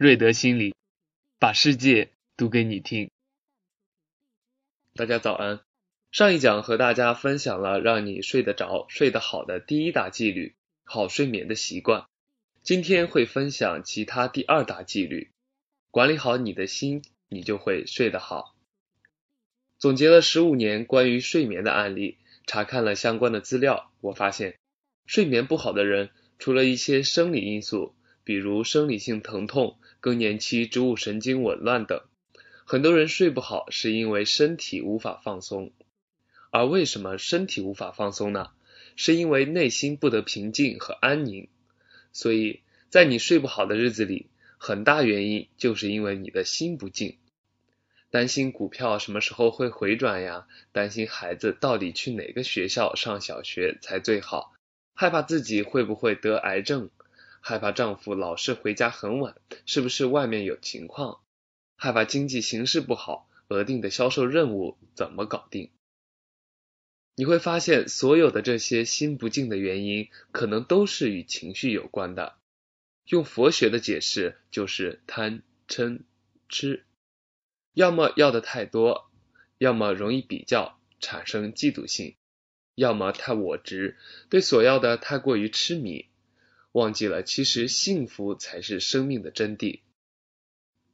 瑞德心理，把世界读给你听。大家早安。上一讲和大家分享了让你睡得着、睡得好的第一大纪律，好睡眠的习惯。今天会分享其他第二大纪律，管理好你的心，你就会睡得好。总结了15年关于睡眠的案例，查看了相关的资料，我发现，睡眠不好的人，除了一些生理因素，比如生理性疼痛、更年期植物神经紊乱等，很多人睡不好是因为身体无法放松。而为什么身体无法放松呢？是因为内心不得平静和安宁。所以，在你睡不好的日子里，很大原因就是因为你的心不静。担心股票什么时候会回转呀，担心孩子到底去哪个学校上小学才最好，害怕自己会不会得癌症，害怕丈夫老是回家很晚，是不是外面有情况？害怕经济形势不好，额定的销售任务怎么搞定？你会发现，所有的这些心不静的原因，可能都是与情绪有关的。用佛学的解释就是贪、嗔、痴，要么要的太多，要么容易比较，产生嫉妒心，要么太我执，对所要的太过于痴迷。忘记了，其实幸福才是生命的真谛。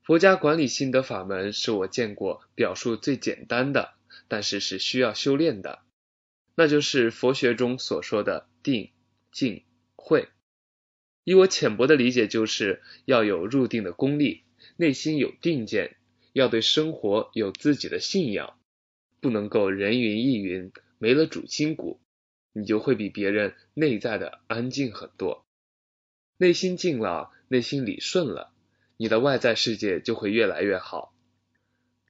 佛家管理心得法门是我见过表述最简单的，但是是需要修炼的，那就是佛学中所说的定、静、慧。以我浅薄的理解，就是要有入定的功力，内心有定见，要对生活有自己的信仰，不能够人云亦云，没了主心骨，你就会比别人内在的安静很多。内心静了，内心理顺了，你的外在世界就会越来越好。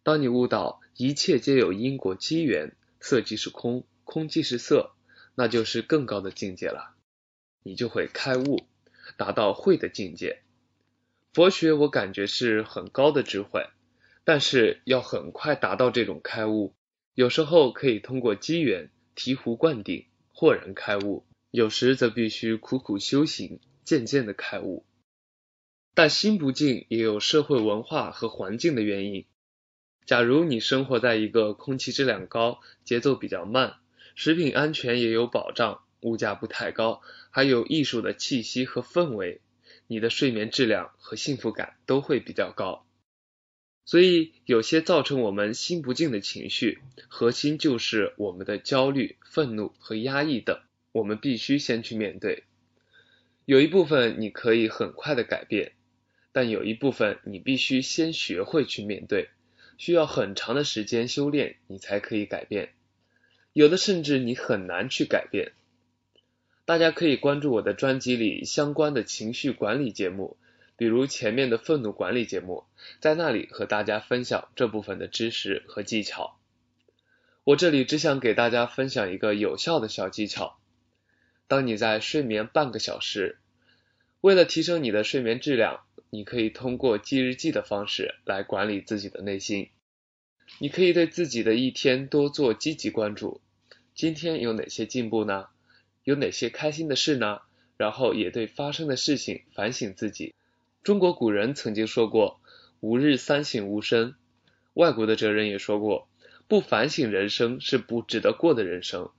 当你悟到一切皆有因果机缘，色即是空，空即是色，那就是更高的境界了。你就会开悟，达到慧的境界。佛学我感觉是很高的智慧，但是要很快达到这种开悟，有时候可以通过机缘醍醐灌顶，豁然开悟，有时则必须苦苦修行，渐渐的开悟。但心不静也有社会文化和环境的原因。假如你生活在一个空气质量高、节奏比较慢、食品安全也有保障、物价不太高，还有艺术的气息和氛围，你的睡眠质量和幸福感都会比较高。所以有些造成我们心不静的情绪，核心就是我们的焦虑、愤怒和压抑等，我们必须先去面对。有一部分你可以很快的改变，但有一部分你必须先学会去面对，需要很长的时间修炼你才可以改变，有的甚至你很难去改变。大家可以关注我的专辑里相关的情绪管理节目，比如前面的愤怒管理节目，在那里和大家分享这部分的知识和技巧。我这里只想给大家分享一个有效的小技巧。当你在睡眠半个小时，为了提升你的睡眠质量，你可以通过记日记的方式来管理自己的内心。你可以对自己的一天多做积极关注，今天有哪些进步呢？有哪些开心的事呢？然后也对发生的事情反省自己。中国古人曾经说过，吾日三省吾身。外国的哲人也说过，不反省人生是不值得过的人生。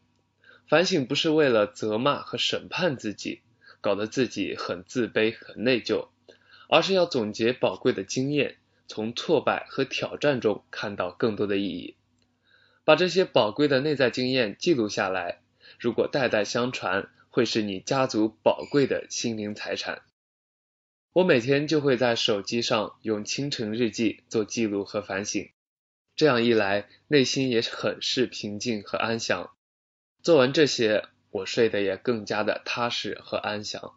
反省不是为了责骂和审判自己，搞得自己很自卑很内疚，而是要总结宝贵的经验，从挫败和挑战中看到更多的意义。把这些宝贵的内在经验记录下来，如果代代相传，会是你家族宝贵的心灵财产。我每天就会在手机上用清晨日记做记录和反省，这样一来，内心也很是平静和安详。做完这些，我睡得也更加的踏实和安详。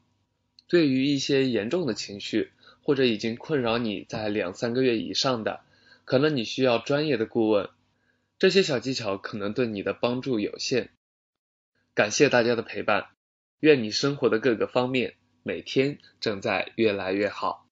对于一些严重的情绪，或者已经困扰你在2-3个月以上的，可能你需要专业的顾问，这些小技巧可能对你的帮助有限。感谢大家的陪伴，愿你生活的各个方面，每天正在越来越好。